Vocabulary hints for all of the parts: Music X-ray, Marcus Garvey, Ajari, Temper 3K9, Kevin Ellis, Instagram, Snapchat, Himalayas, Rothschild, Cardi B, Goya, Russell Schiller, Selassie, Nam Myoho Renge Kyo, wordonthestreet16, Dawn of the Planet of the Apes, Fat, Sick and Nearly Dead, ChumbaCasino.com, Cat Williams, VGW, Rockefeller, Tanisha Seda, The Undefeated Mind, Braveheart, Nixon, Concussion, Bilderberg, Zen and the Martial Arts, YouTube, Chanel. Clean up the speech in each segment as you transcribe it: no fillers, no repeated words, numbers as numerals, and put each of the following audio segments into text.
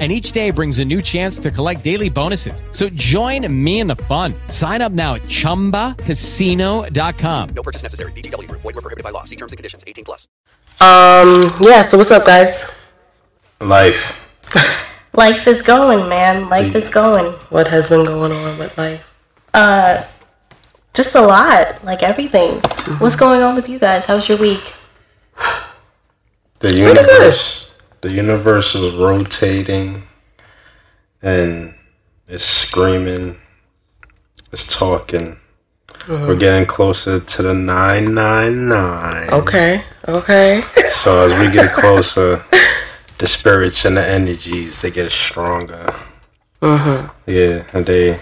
And each day brings a new chance to collect daily bonuses. So join me in the fun. Sign up now at ChumbaCasino.com. No purchase necessary. VGW. Void where prohibited by law. See terms and conditions. 18 plus. Yeah, so what's up, guys? Life. Life is going, man. Life is going. What has been going on with life? Just a lot. Like, everything. Mm-hmm. What's going on with you guys? How's your week? The universe is rotating, and it's screaming, it's talking. Mm-hmm. We're getting closer to the 999. Okay. So as we get closer, the spirits and the energies, they get stronger. Mm-hmm. Yeah, and they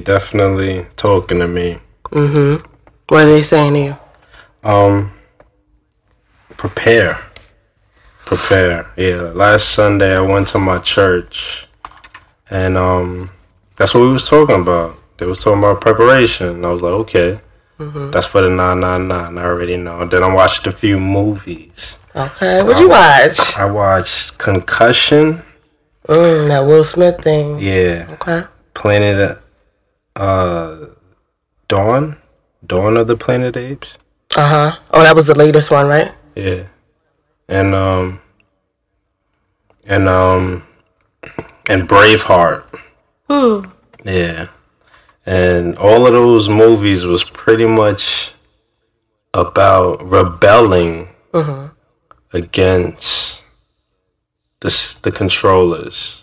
definitely talking to me. Mm-hmm. What are they saying to you? Prepare. Prepare. Yeah, last Sunday I went to my church, and that's what we was talking about. They was talking about preparation. I was like, okay, mm-hmm. That's for the 999. I already know. Then I watched a few movies. Okay, what'd you watch? I watched Concussion. That Will Smith thing. Yeah. Okay. Planet, Dawn of the Planet of the Apes. Oh, that was the latest one, right? Yeah. And Braveheart. Yeah. And all of those movies was pretty much about rebelling against the controllers.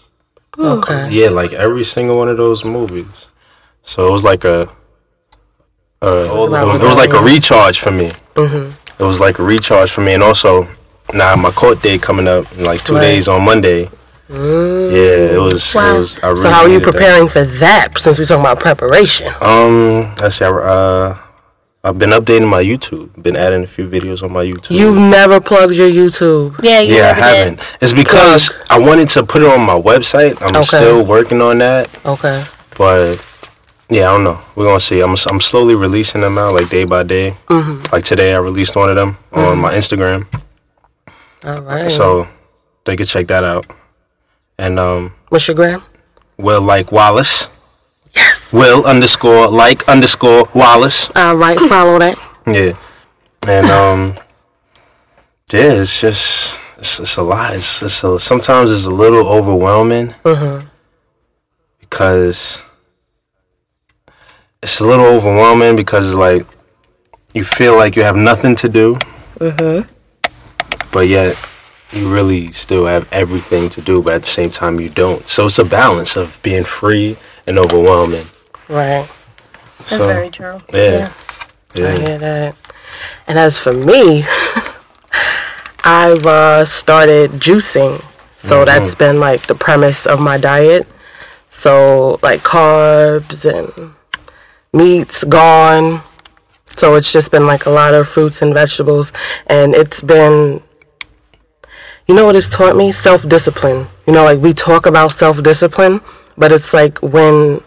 Okay. Yeah, like every single one of those movies. So it was like a recharge for me. It was like a recharge for me, and also my court date coming up in like 2 days on Monday. Yeah, it was. Wow. So how are you preparing for that? Since we're talking about preparation, actually, I've been updating my YouTube. Been adding a few videos on my YouTube. You've never plugged your YouTube. Yeah, I haven't. Did. It's because I wanted to put it on my website. I'm still working on that. Okay, but. Yeah, I don't know. We're going to see. I'm slowly releasing them out, like, day by day. Mm-hmm. Like, today I released one of them on my Instagram. All right. So, they can check that out. And, what's your gram? Will like Wallace. Yes. Will _like_ Wallace. All right, follow that. Yeah. And, yeah, it's just, it's a lot. Sometimes it's a little overwhelming. It's a little overwhelming because, like, you feel like you have nothing to do, but yet you really still have everything to do, but at the same time you don't. So it's a balance of being free and overwhelming. Right. That's very true. Yeah. I hear that. And as for me, I've started juicing. So that's been, like, the premise of my diet. So, like, carbs and meats gone, so it's just been like a lot of fruits and vegetables, and it's been, you know what it's taught me? Self-discipline. You know, like, we talk about self-discipline, but it's like when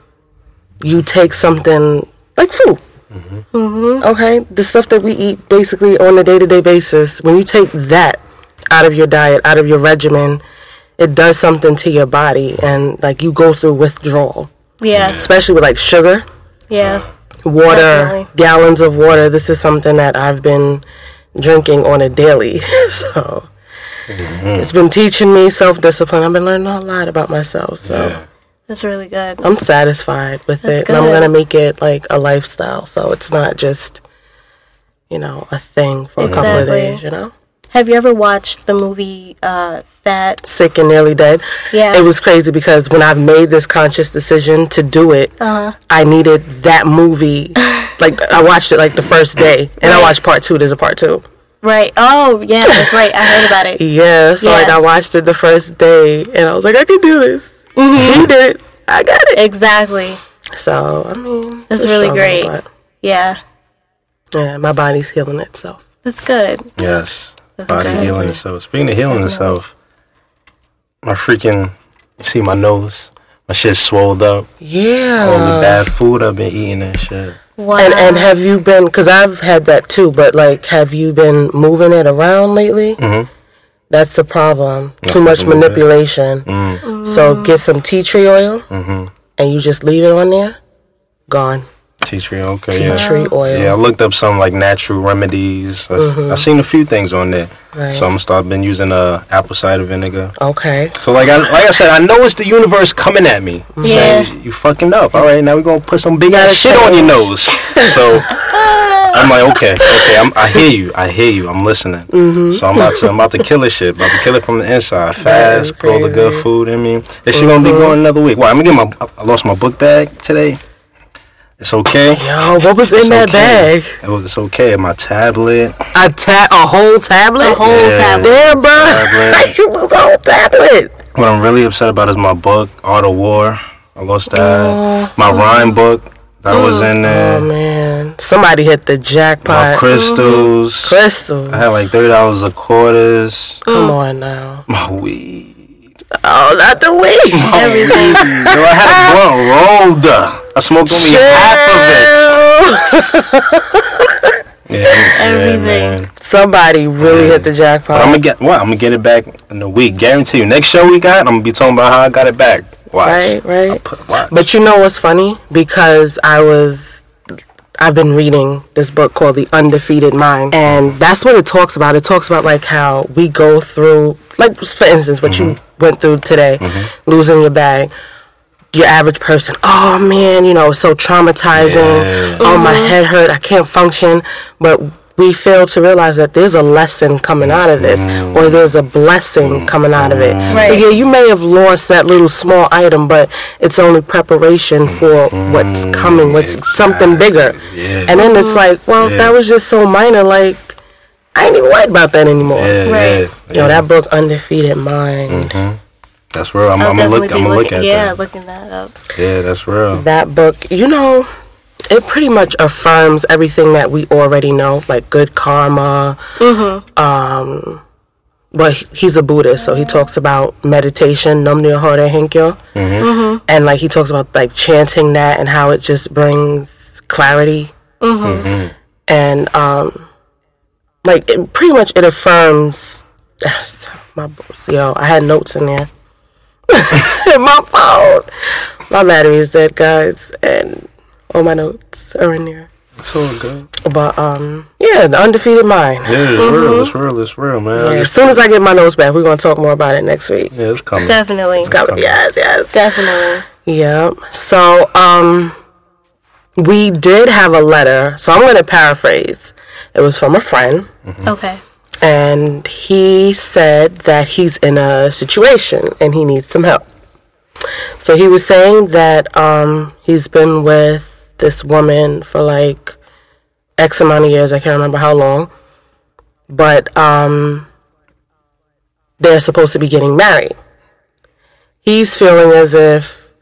you take something like food, the stuff that we eat basically on a day-to-day basis, when you take that out of your diet, out of your regimen, it does something to your body, and, like, you go through withdrawal. Yeah. Especially with, like, sugar. Yeah. Water, definitely. Gallons of water. This is something that I've been drinking on a daily. So it's been teaching me self-discipline. I've been learning a lot about myself. So that's really good. I'm satisfied with it. Good. And I'm going to make it like a lifestyle. So it's not just, you know, a thing for a couple of days, you know? Have you ever watched the movie Fat? Sick and Nearly Dead? Yeah. It was crazy because when I've made this conscious decision to do it, I needed that movie. Like, I watched it, like, the first day. And I watched part two. There's a part two. Right. Oh, yeah, that's right. I heard about it. Like, I watched it the first day. And I was like, I can do this. You did it. I got it. Exactly. So, I mean. That's really great. Yeah. Yeah, my body's healing itself. That's good. Yes. That's body good. Healing itself. Speaking of healing itself, my freaking, you see my nose? My shit's swelled up. Yeah. All the bad food I've been eating and shit. Wow. And have you been, because I've had that too, but like, have you been moving it around lately? Mm-hmm. That's the problem. Not too much manipulation. Mm-hmm. So get some tea tree oil, mm-hmm. and you just leave it on there. Gone. Tea tree oil, okay. Tea tree oil. Yeah, I looked up some like natural remedies. Mm-hmm. I seen a few things on there. Right. So I'm been using apple cider vinegar. Okay. So like I said, I know it's the universe coming at me. Mm-hmm. Yeah. Saying, you fucking up. All right, now we're gonna put some big ass shit on your nose. So I'm like, okay, I hear you, I'm listening. Mm-hmm. So I'm about to kill this shit, about to kill it from the inside. Fast, put all the good food in me. Is she gonna be going another week? Well, I'm gonna get I lost my book bag today. It's okay. Yo, what was in that bag? It's okay. My tablet. A whole tablet? A whole tablet. Damn, bro. You lost a whole tablet. What I'm really upset about is my book, Art of War. I lost that. My rhyme book. That was in there. Oh, man. Somebody hit the jackpot. My crystals. Mm-hmm. Crystals. I had like $30 a quarters. Come on now. My weed. Oh, not the weed. My weed. Yo, I had a blunt rolled. I smoked only half of it. Yeah, everything. Man. Somebody really hit the jackpot. But I'm gonna get it back in a week. Guarantee you. Next show we got, I'm gonna be talking about how I got it back. Watch. Right. Watch. But you know what's funny? Because I've been reading this book called The Undefeated Mind, and that's what it talks about. It talks about like how we go through, like for instance, what you went through today, losing your bag. Your average person, oh man, it's so traumatizing, oh my head hurt, I can't function, but we fail to realize that there's a lesson coming out of this, or there's a blessing coming out of it. Right. So yeah, you may have lost that little small item, but it's only preparation for what's coming, something bigger. Yeah. And then it's like, well, that was just so minor, like, I ain't even worried about that anymore. Yeah, right. Yeah. That book, Undefeated Mind. Mm-hmm. That's real. I'm gonna look at that. Yeah, looking that up. Yeah, that's real. That book, it pretty much affirms everything that we already know, like good karma. Mm-hmm. But he's a Buddhist, so he talks about meditation, Nam Myoho Renge Kyo, and like he talks about like chanting that and how it just brings clarity. Mm-hmm. Mm-hmm. And like it pretty much it affirms. My books, I had notes in there. My phone. My battery is dead, guys, and all my notes are in there. It's all good. But The Undefeated Mind. Yeah, it's real. It's real, man. Yeah, as soon as I get my notes back, we're gonna talk more about it next week. Yeah, it's coming. Definitely. It's coming. Yes. Definitely. Yeah. So we did have a letter. So I'm gonna paraphrase. It was from a friend. Mm-hmm. Okay. And he said that he's in a situation and he needs some help. So he was saying that he's been with this woman for like X amount of years. I can't remember how long. But they're supposed to be getting married. He's feeling as if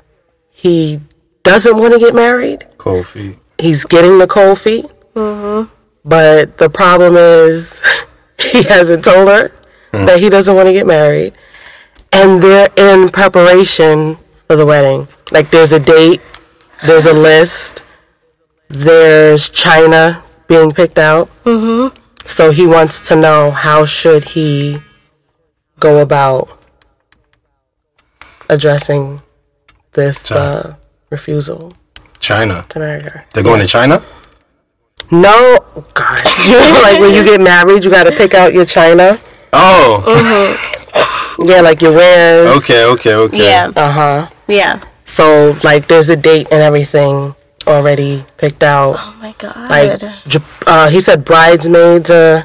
he doesn't want to get married. Cold feet. He's getting the cold feet. Mm-hmm. But the problem is... he hasn't told her that he doesn't want to get married. And they're in preparation for the wedding. Like, there's a date. There's a list. There's china being picked out. Mm-hmm. So he wants to know, how should he go about addressing this refusal? China. To marry her. They're going to China? No, God! Like when you get married, you gotta pick out your china. Oh. Mm-hmm. Yeah, like your wares. Okay. Yeah. Yeah. So like, there's a date and everything already picked out. Oh my God! Like, he said bridesmaids are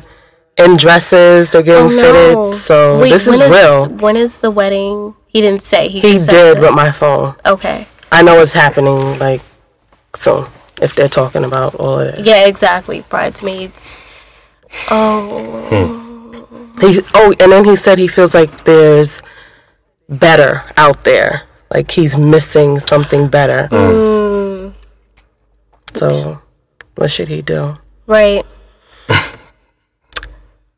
in dresses. They're getting fitted. So this is real. When is the wedding? He didn't say. He did with my phone. Okay. I know it's happening. Like, so. If they're talking about all of that. Yeah, exactly. Bridesmaids. And then he said he feels like there's better out there. Like he's missing something better. Mm. So, what should he do? Right.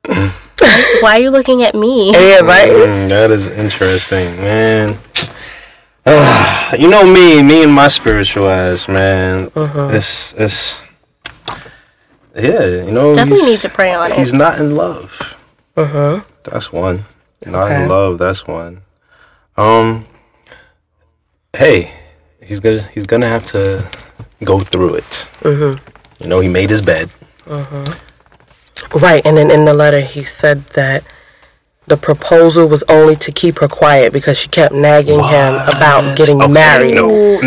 Why are you looking at me? Yeah, right? That is interesting, man. You know me and my spiritual ass, man. Uh-huh. It's yeah, you know. Definitely need to pray on it. He's not in love. Uh-huh. That's one. Okay. Not in love, that's one. Hey, he's gonna have to go through it. Mm-hmm. You know, he made his bed. Mm-hmm. Right, and then in the letter he said that the proposal was only to keep her quiet because she kept nagging him about getting married. No.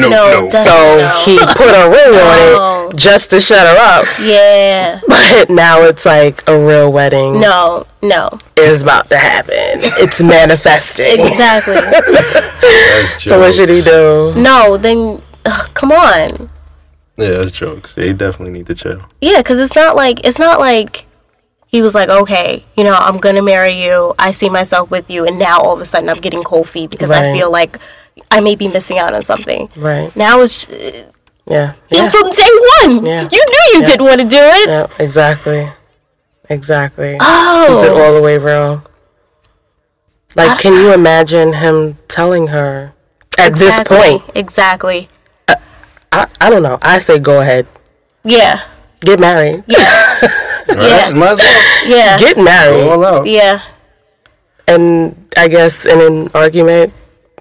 So he put a ring on it just to shut her up. Yeah. But now it's like a real wedding. No. Is about to happen. It's manifesting. Exactly. So what should he do? No, then come on. Yeah, that's jokes. They definitely need to chill. Yeah, because it's not like he was like, okay, you know, I'm going to marry you. I see myself with you. And now all of a sudden I'm getting cold feet because I feel like I may be missing out on something. Right. Now it's... Yeah. From day one. Yeah. You knew you didn't want to do it. Yeah, exactly. Oh. Keep it all the way real. Like, can you imagine him telling her at this point? Exactly. I don't know. I say go ahead. Yeah. Get married. Yeah. Right? Yeah. Might as well. Yeah. Get married. Go all out. Yeah. And I guess in an argument,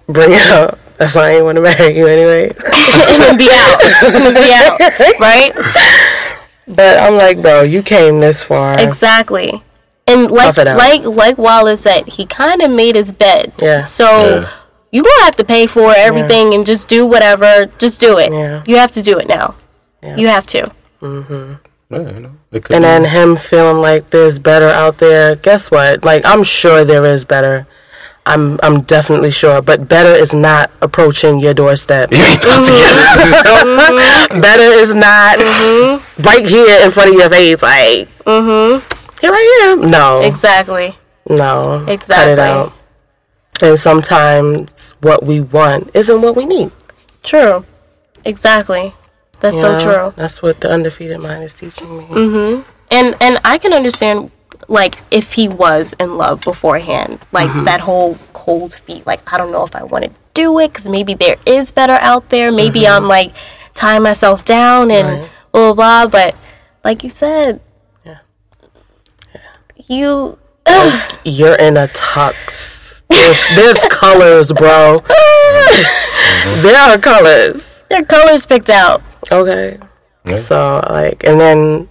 bring it up. That's why I didn't want to marry you anyway. And then be out. Right? But I'm like, bro, you came this far. Exactly. And like Wallace said, he kind of made his bed. Yeah. So you're going to have to pay for everything and just do whatever. Just do it. Yeah. You have to do it now. Yeah. You have to. Mm-hmm. Yeah, you know, and then him feeling like there's better out there. Guess what? Like, I'm sure there is better. I'm definitely sure. But better is not approaching your doorstep. Mm-hmm. Better is not right here in front of your face. Like, here I am. No. Exactly. No. Exactly. Cut it out. And sometimes what we want isn't what we need. True. Exactly. That's so true. That's what the undefeated mind is teaching me. Mm-hmm. And I can understand, like, if he was in love beforehand. Like, that whole cold feet. Like, I don't know if I want to do it because maybe there is better out there. Maybe I'm, like, tying myself down and blah, blah, blah. But, like you said, you... Like, you're in a tux. There's colors, bro. There are colors. There are colors picked out. Okay. Yeah. So, like, and then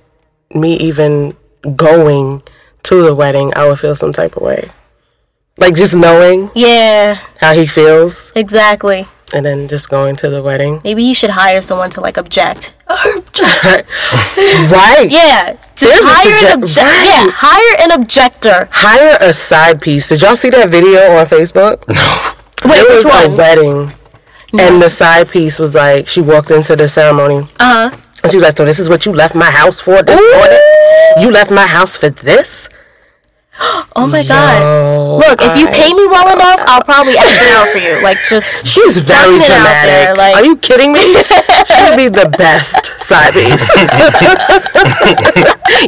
me even going to the wedding, I would feel some type of way. Like, just knowing how he feels. Exactly. And then just going to the wedding. Maybe you should hire someone to, like, object. Right. Yeah. Just hire an objector. Hire a side piece. Did y'all see that video on Facebook? No. Wait, it was a wedding. No. And the side piece was like, she walked into the ceremony. Uh-huh. And she was like, so this is what you left my house for this morning? You left my house for this? Oh, my God. Look, if you pay me well enough, I'll probably act it out for you. Like, just... She's very dramatic. Like, are you kidding me? She would be the best side piece.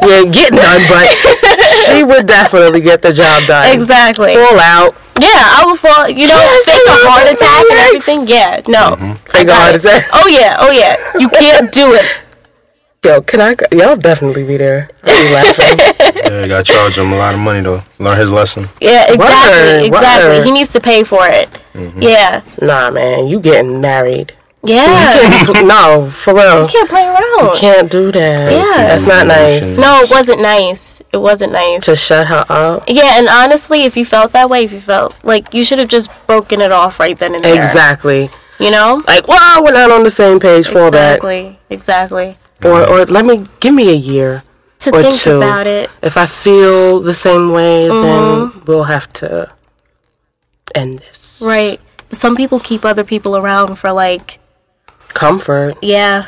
You ain't getting none, but she would definitely get the job done. Exactly. Full out. Yeah, I would fall, you know, fake a heart attack and everything. Yeah, no. Fake a heart attack? Oh, yeah. You can't do it. Yo, can I? Y'all definitely be there. Yeah, you gotta charge him a lot of money, though. Learn his lesson. Yeah, exactly. He needs to pay for it. Mm-hmm. Yeah. Nah, man, you getting married. Yeah. So no, for real. You can't play around. You can't do that. Yeah. That's not nice. No, it wasn't nice. To shut her up? Yeah, and honestly, if you felt that way, you should have just broken it off right then and there. Exactly. You know? Like, wow, we're not on the same page for that. Exactly. Or give me a year to think about it. If I feel the same way, then we'll have to end this. Right. Some people keep other people around for, like... Comfort. Yeah.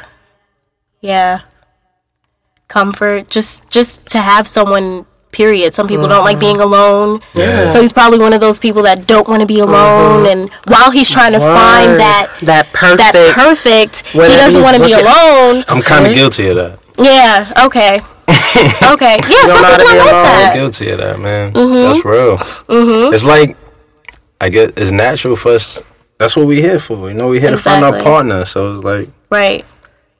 Comfort. Just to have someone, period. Some people don't like being alone. Yeah. So he's probably one of those people that don't want to be alone. And while he's trying to find that perfect he doesn't want to be alone. I'm kind of guilty of that. Yeah, okay. Okay. Yeah, some people are like that. I'm guilty of that, man. Mm-hmm. That's real. Mm-hmm. It's like, I guess it's natural for us. That's what we're here for. You know, we're here to find our partner. So it's like... Right.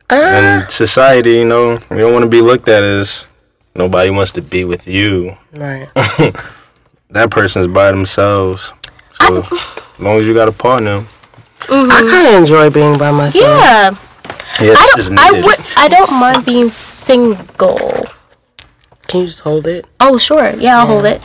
And society, you know, we don't want to be looked at as nobody wants to be with you. Right. That person's by themselves. So as long as you got a partner... Mm-hmm. I kind of enjoy being by myself. Yeah. Yes, I don't mind being single. Can you just hold it? Oh, sure. Yeah, I'll hold it.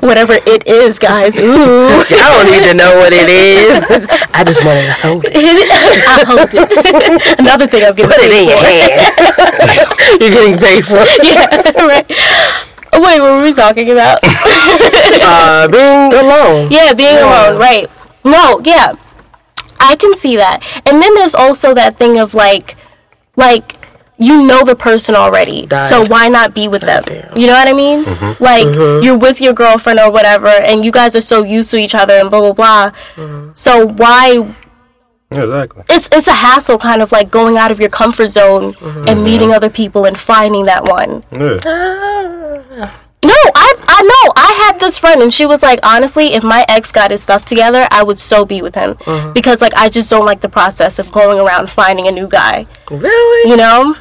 Whatever it is, guys. Ooh. I don't even know what it is. I just wanted to hold it. I hold it. Another thing I'm getting paid for. Put it in your hand. You're getting paid for it. Yeah, right. Oh, wait, what were we talking about? Being alone. Yeah, being alone, right. No, yeah. I can see that. And then there's also that thing of, like you know the person already, so why not be with them? Damn. You know what I mean? Mm-hmm. Like, mm-hmm. you're with your girlfriend or whatever, and you guys are so used to each other and blah, blah, blah. Mm-hmm. So why... Exactly. It's a hassle, kind of like going out of your comfort zone mm-hmm. and meeting other people and finding that one. Yeah. No, I know. I had this friend, and she was like, honestly, if my ex got his stuff together, I would so be with him mm-hmm. because like I just don't like the process of going around finding a new guy. Really? You know,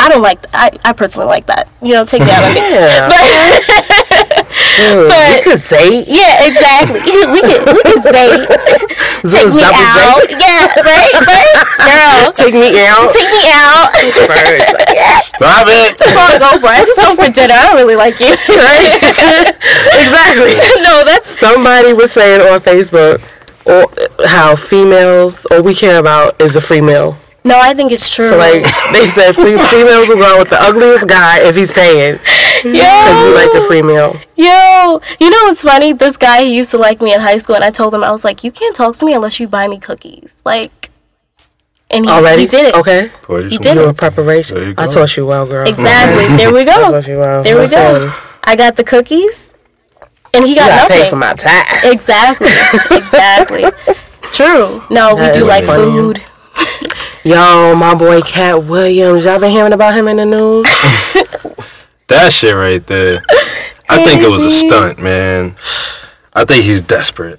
I don't like. I personally like that. You know, take that. But you could say, yeah, exactly. We could say, take me out, yeah, right, girl. Take me out. Stop it. That's all I go for. I just go for dinner. I don't really like you. Right? Exactly. No, that's somebody was saying on Facebook, or how females, all we care about is a free meal. No, I think it's true. So, like, they said females will go with the ugliest guy if he's paying. Yeah. Because we like the free meal. Yo. You know what's funny? This guy, he used to like me in high school, and I told him, I was like, you can't talk to me unless you buy me cookies. Like, and he did it. Okay. He did it. Preparation. I taught you well, girl. Exactly. There we go. I taught you well. There we go. I got the cookies, and he got nothing. You gotta pay for my time. Exactly. True. No, that we do like funny. Food. Yo, my boy Cat Williams. Y'all been hearing about him in the news? That shit right there. I think it was a stunt, man. I think he's desperate.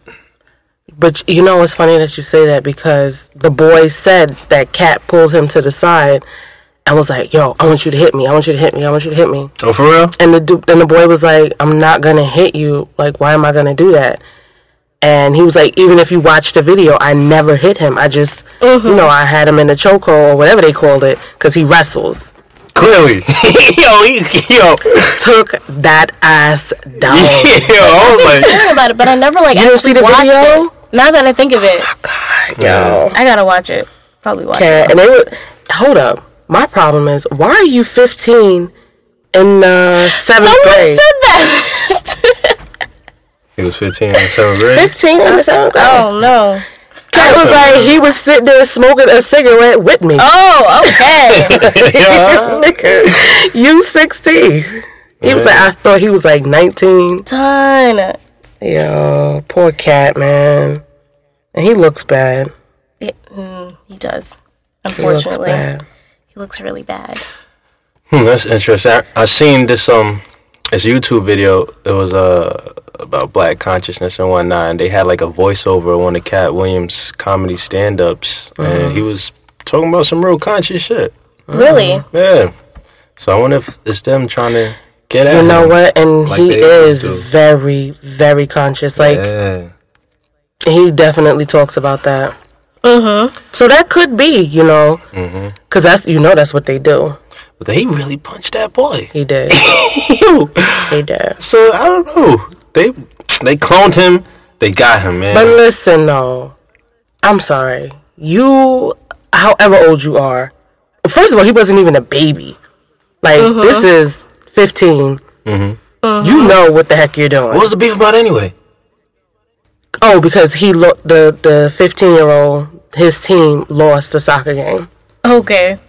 But you know, it's funny that you say that because the boy said that Cat pulled him to the side and was like, yo, I want you to hit me. Oh, for real? And the boy was like, I'm not going to hit you. Like, why am I going to do that? And he was like, even if you watch the video, I never hit him. I just, mm-hmm. you know, I had him in the chokehold or whatever they called it because he wrestles. Clearly. Yo. Took that ass down. Yo, oh my. I was thinking about it, but I never, like, actually watched it. Now that I think of it. Oh, my God. Yo. I got to watch it. Probably watch it. And hold up. My problem is, why are you 15 in 7th grade? Someone said that. He was 15 in the 7th grade. Oh, no. Cat was like, he was sitting there smoking a cigarette with me. Oh, okay. You 16. He was like, I thought he was like 19. Ton. Yo, poor Cat, man. And he looks bad. He does. Unfortunately. He looks really bad. That's interesting. I seen this, this YouTube video. It was, about black consciousness and whatnot, and they had like a voiceover on the Cat Williams comedy stand-ups, mm-hmm. and he was talking about some real conscious shit. Really? Yeah. So I wonder if it's them trying to get at him. You know what? And like he is very, very conscious. Like, he definitely talks about that. Mm-hmm. So that could be, you know, mm-hmm. because that's, you know, that's what they do. But he really punched that boy. He did. He did. So I don't know. They cloned him. They got him, man. But listen, though. I'm sorry. You, however old you are. First of all, he wasn't even a baby. Like, mm-hmm. this is 15. Mm-hmm. Mm-hmm. You know what the heck you're doing. What was the beef about anyway? Oh, because he the 15-year-old, his team, lost the soccer game. Okay.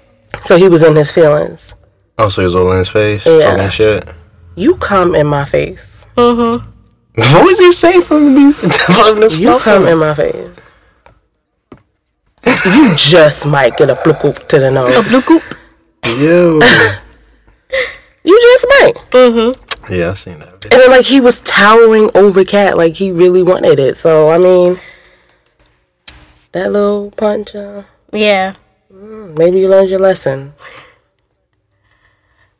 So he was in his feelings. Oh, so he was all in his face? Yeah. Talking shit? You come in my face. Mm-hmm. What was he saying from the You come in my face. You just might get a bloop to the nose. A bloop? Yeah. You just might. Mm-hmm. Yeah, I seen that video. And then, like, he was towering over Cat. Like, he really wanted it. So, I mean, that little punch. Yeah. Maybe you learned your lesson.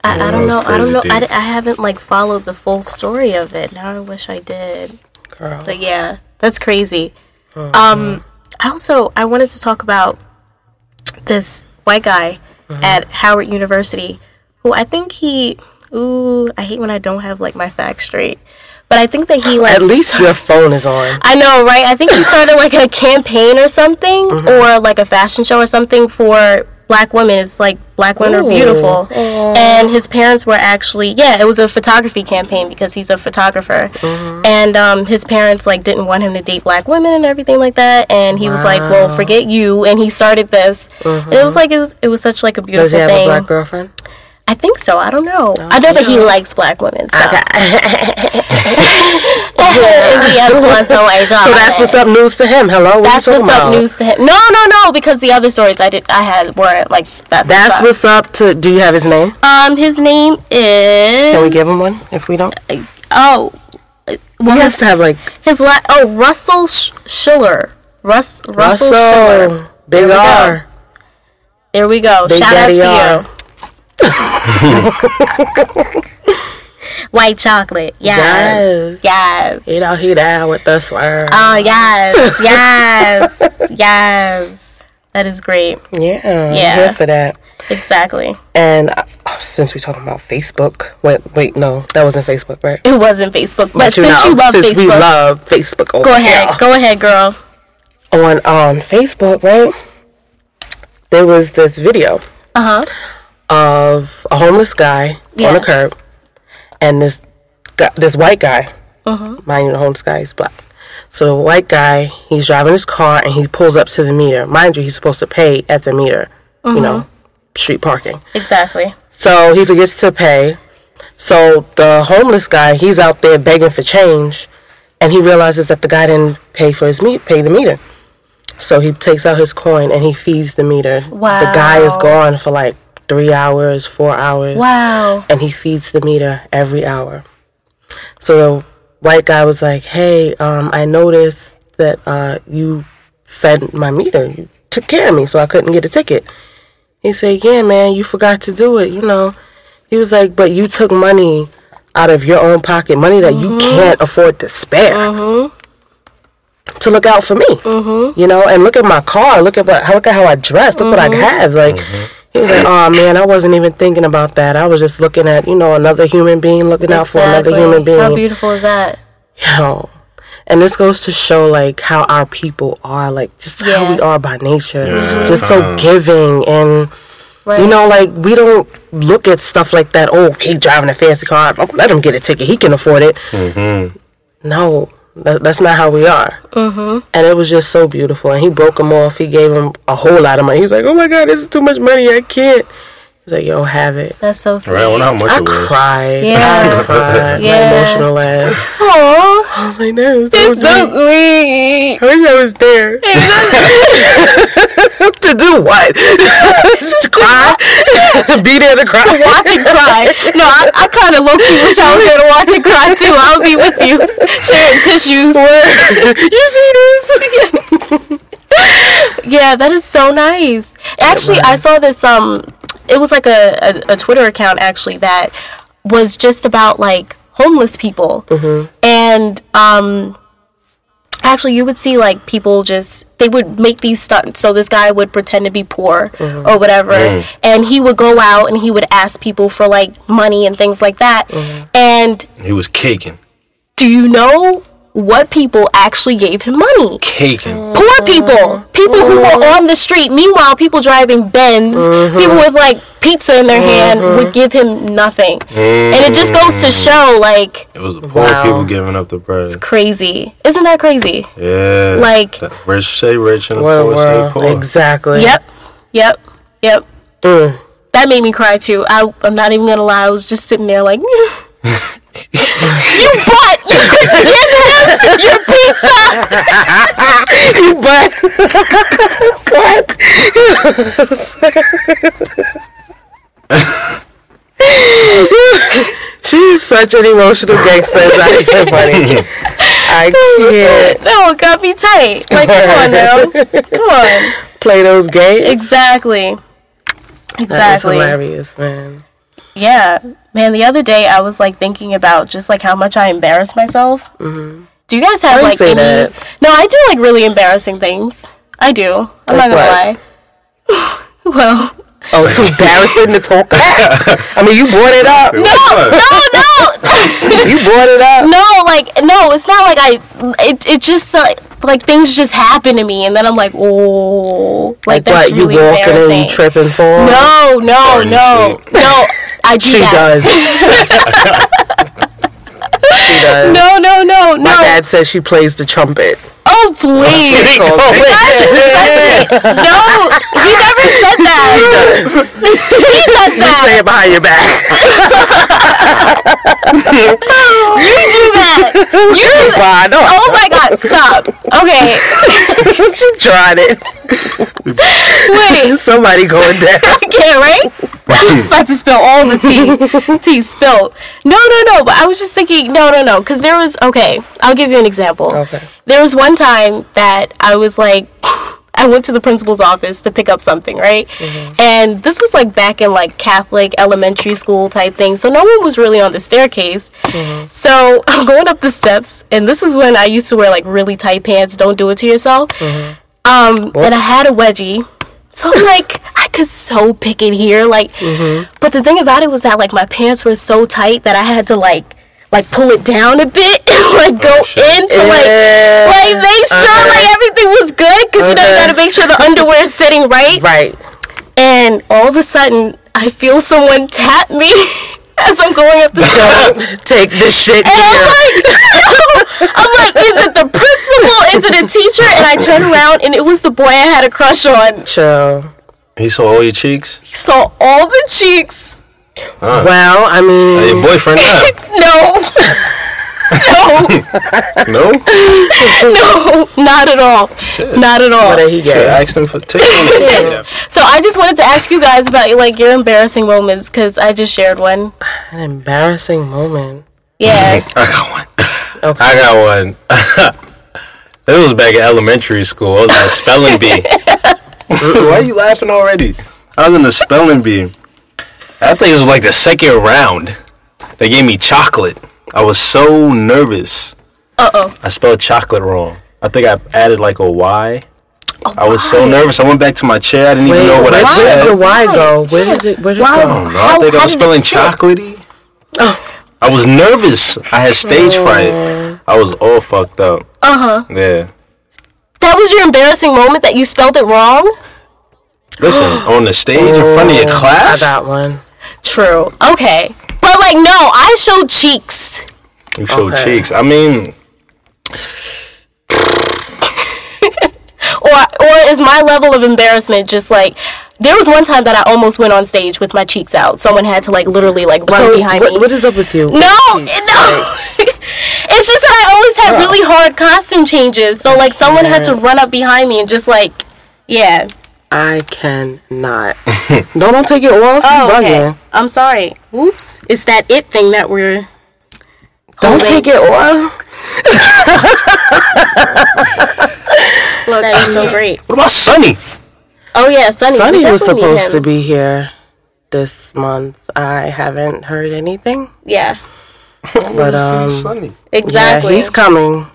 I don't know. I don't know. I haven't, like, followed the full story of it. Now I wish I did. Girl. But, yeah. That's crazy. Mm-hmm. I wanted to talk about this white guy at Howard University who I think he... Ooh, I hate when I don't have, like, my facts straight. But I think that he, like... At least your phone is on. I know, right? I think he started, like, a campaign or something or, like, a fashion show or something for black women. It's, like, black women are beautiful. Aww. And his parents were actually... Yeah, it was a photography campaign because he's a photographer. Mm-hmm. And his parents, like, didn't want him to date black women and everything like that. And he was like, well, forget you. And he started this. Mm-hmm. And it was, like, it was such, like, a beautiful thing. Does he have a black girlfriend? I think so. I don't know. I know that he likes black women. So. Okay. So that's what's up news to him. Hello? That's what's up news to him. No. Because the other stories I had were like that's what's up to. Do you have his name? His name is. Can we give him one if we don't? Well, he has to have like his last. Russell Schiller. Russell Schiller. Big there R. There we go. Big shout Daddy out to R. You. White chocolate, yes. You know he down with the swerve. Oh yes. That is great. Yeah. I'm here for that. Exactly. And since we're talking about Facebook, wait, no, that wasn't Facebook, right? It wasn't Facebook, but since you love Facebook, we love Facebook. Over go ahead, girl. On Facebook, right? There was this video. Of a homeless guy on a curb, and this white guy, mind you, the homeless guy is black. So the white guy, he's driving his car, and he pulls up to the meter. Mind you, he's supposed to pay at the meter, you know, street parking. Exactly. So he forgets to pay. So the homeless guy, he's out there begging for change, and he realizes that the guy didn't pay for his pay the meter. So he takes out his coin, and he feeds the meter. Wow. The guy is gone for, like, 3 hours, 4 hours. Wow. And he feeds the meter every hour. So the white guy was like, hey, I noticed that you fed my meter. You took care of me, so I couldn't get a ticket. He said, yeah, man, you forgot to do it, you know. He was like, but you took money out of your own pocket, money that you can't afford to spare. To look out for me, you know, and look at my car, look at how I dress, look what I have, like... He was like, oh, man, I wasn't even thinking about that. I was just looking at, you know, another human being, looking out for another human being. How beautiful is that? Yo. And this goes to show, like, how our people are, like, just how we are by nature. Yeah. Just so giving. And, you know, like, we don't look at stuff like that. Oh, he's driving a fancy car. Let him get a ticket. He can afford it. No. That's not how we are. And it was just so beautiful. And he broke him off. He gave him a whole lot of money. He was like, oh my God, this is too much money. I can't. He's like, yo, have it. That's so sweet. Right, well, not much I cried. Yeah. I cried. Yeah. My emotional ass. Aww. I was like, that is so sweet. I wish I was there. To do what? To cry? Be there to cry? To watch and cry. No, I kind of low-key wish I was there to watch and cry, too. I'll be with you. Sharing tissues. You see this? Yeah, that is so nice. Actually, I saw this... It was like a Twitter account, actually, that was just about, like, homeless people. And, actually, you would see, like, people just... They would make these stunts. So this guy would pretend to be poor or whatever. And he would go out and he would ask people for, like, money and things like that. And... He was caking. Do you know what people actually gave him money? Caking. Poor people. People who were on the street. Meanwhile, people driving Benz, people with, like, pizza in their hand would give him nothing. And it just goes to show, like... It was the poor people giving up the bread. It's crazy. Isn't that crazy? Yeah. Like... That rich stay rich and the poor stay poor. Exactly. Yep. That made me cry, too. I'm not even gonna lie. I was just sitting there like... You couldn't give him Your pizza! You butt! Slut! She's such an emotional gangster. It's not even funny. I can't. No, it gotta be tight. Like, come on now. Come on. Play those games. Exactly. That's hilarious, man. Yeah. Man, the other day I was, like, thinking about just, like, how much I embarrass myself. Mm-hmm. Do you guys have, like, any... That. No, I do, like, really embarrassing things. I do. I'm like not gonna lie. Well... Oh, it's embarrassing to talk about. I mean, you brought it up. No. You brought it up. No, it's not like I... It just, like, things just happen to me, and then I'm like, oh... Like that's what, really you walking and you tripping for? No. I do She does. No. My dad says she plays the trumpet. Oh, please. No, he never said that. He does that. You say it behind your back. You do that. You do that. Oh, my God. Stop. Okay. She tried it. Wait. Somebody going down. I can't, right? I'm about to spill all the tea. Tea spilled. No. But I was just thinking, no. Because there was, okay, I'll give you an example. Okay. There was one time that I was like, I went to the principal's office to pick up something, right? Mm-hmm. And this was like back in like Catholic elementary school type thing. So no one was really on the staircase. Mm-hmm. So I'm going up the steps. And this is when I used to wear like really tight pants. Don't do it to yourself. Mm-hmm. And I had a wedgie. So I'm like, I could so pick it here. Like, mm-hmm. But the thing about it was that like my pants were so tight that I had to like pull it down a bit and like go in to like make sure like everything was good because you know you gotta make sure the underwear is sitting right. Right. And all of a sudden I feel someone tap me as I'm going up the stairs. Take this shit. And I'm like, is it the principal? Is it a teacher? And I turn around and it was the boy I had a crush on. Chill. He saw all your cheeks? He saw all the cheeks. Huh. Well, I mean... Are your boyfriend up? No. No, not at all. Shit. Not at all. What did he get? Asked him for tips. Yeah. So I just wanted to ask you guys about like your embarrassing moments because I just shared one. An embarrassing moment? Yeah. I got one. It was back in elementary school. I was in a spelling bee. Why are you laughing already? I was in a spelling bee. I think it was like the second round. They gave me chocolate. I was so nervous. Uh-oh. I spelled chocolate wrong. I think I added like a Y. I was so nervous. I went back to my chair. I didn't even know what I said. Where did the Y go? Where did it go? I don't know. I think I was spelling chocolatey. Oh. I was nervous. I had stage fright. I was all fucked up. Uh-huh. Yeah. That was your embarrassing moment that you spelled it wrong? Listen, on the stage in front of your class? I got one. True. Okay. But, like, no, I showed cheeks. You showed cheeks. I mean... or is my level of embarrassment just, like... There was one time that I almost went on stage with my cheeks out. Someone had to, like, literally, like, run behind me. What is up with you? No! It's just that I always had really hard costume changes. So, like, someone had to run up behind me and just, like... Yeah. I cannot. Don't take it off. Oh, okay. I'm sorry. Whoops. It's that it thing that we're... Don't take it off. Look, that is so great. What about Sunny? Oh, yeah, Sunny. Sunny was supposed to be here this month. I haven't heard anything. Yeah. But, Sunny. Exactly. Yeah, he's coming.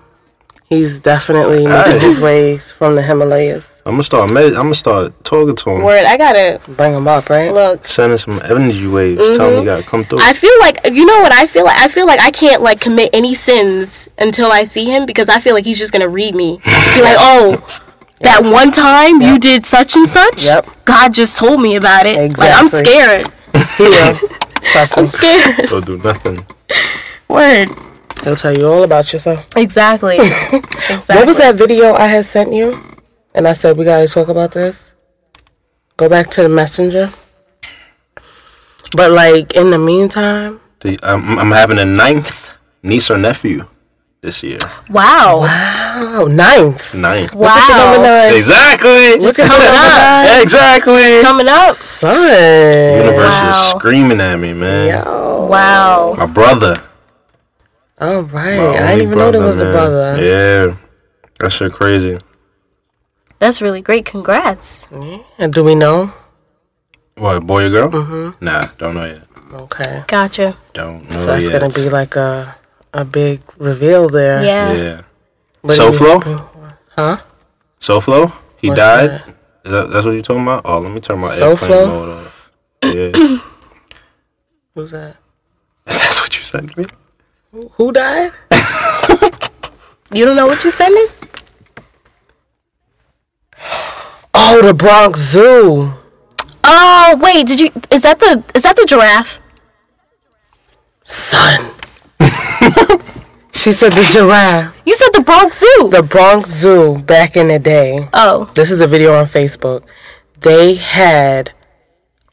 He's definitely making his ways from the Himalayas. I'm gonna start talking to him. Word, I gotta bring him up, right? Look, send him some energy waves. Mm-hmm. Tell him you gotta come through. I feel like you know what I feel like. I feel like I can't like commit any sins until I see him because I feel like he's just gonna read me. Be like, oh, that one time you did such and such. Yep. God just told me about it. Exactly. Like I'm scared. Yeah, trust me. I'm scared. Don't do nothing. Word. He'll tell you all about yourself. Exactly. What was that video I had sent you? And I said, we gotta talk about this. Go back to the messenger. But, like, in the meantime... I'm having a ninth niece or nephew this year. Wow. Ninth. Wow. Look at the number 9. Exactly. Look at coming up. 9. Exactly. It's coming up. Son. The universe is screaming at me, man. Yo. Wow. My brother. All right. I didn't even know there was a brother. Yeah. That shit crazy. That's really great. Congrats. And do we know? What, boy or girl? Mm-hmm. Nah, don't know yet. Okay. Gotcha. Don't know yet. So that's going to be like a big reveal there. Yeah. SoFlo? Huh? SoFlo? He died? That's what you're talking about? Oh, let me turn my airplane mode off. Yeah. Who's that? That's what you sent me? Who died? You don't know what you sent me? Oh, the Bronx Zoo. Oh, wait, is that the giraffe? Son. She said the giraffe. You said the Bronx Zoo. The Bronx Zoo back in the day. Oh. This is a video on Facebook. They had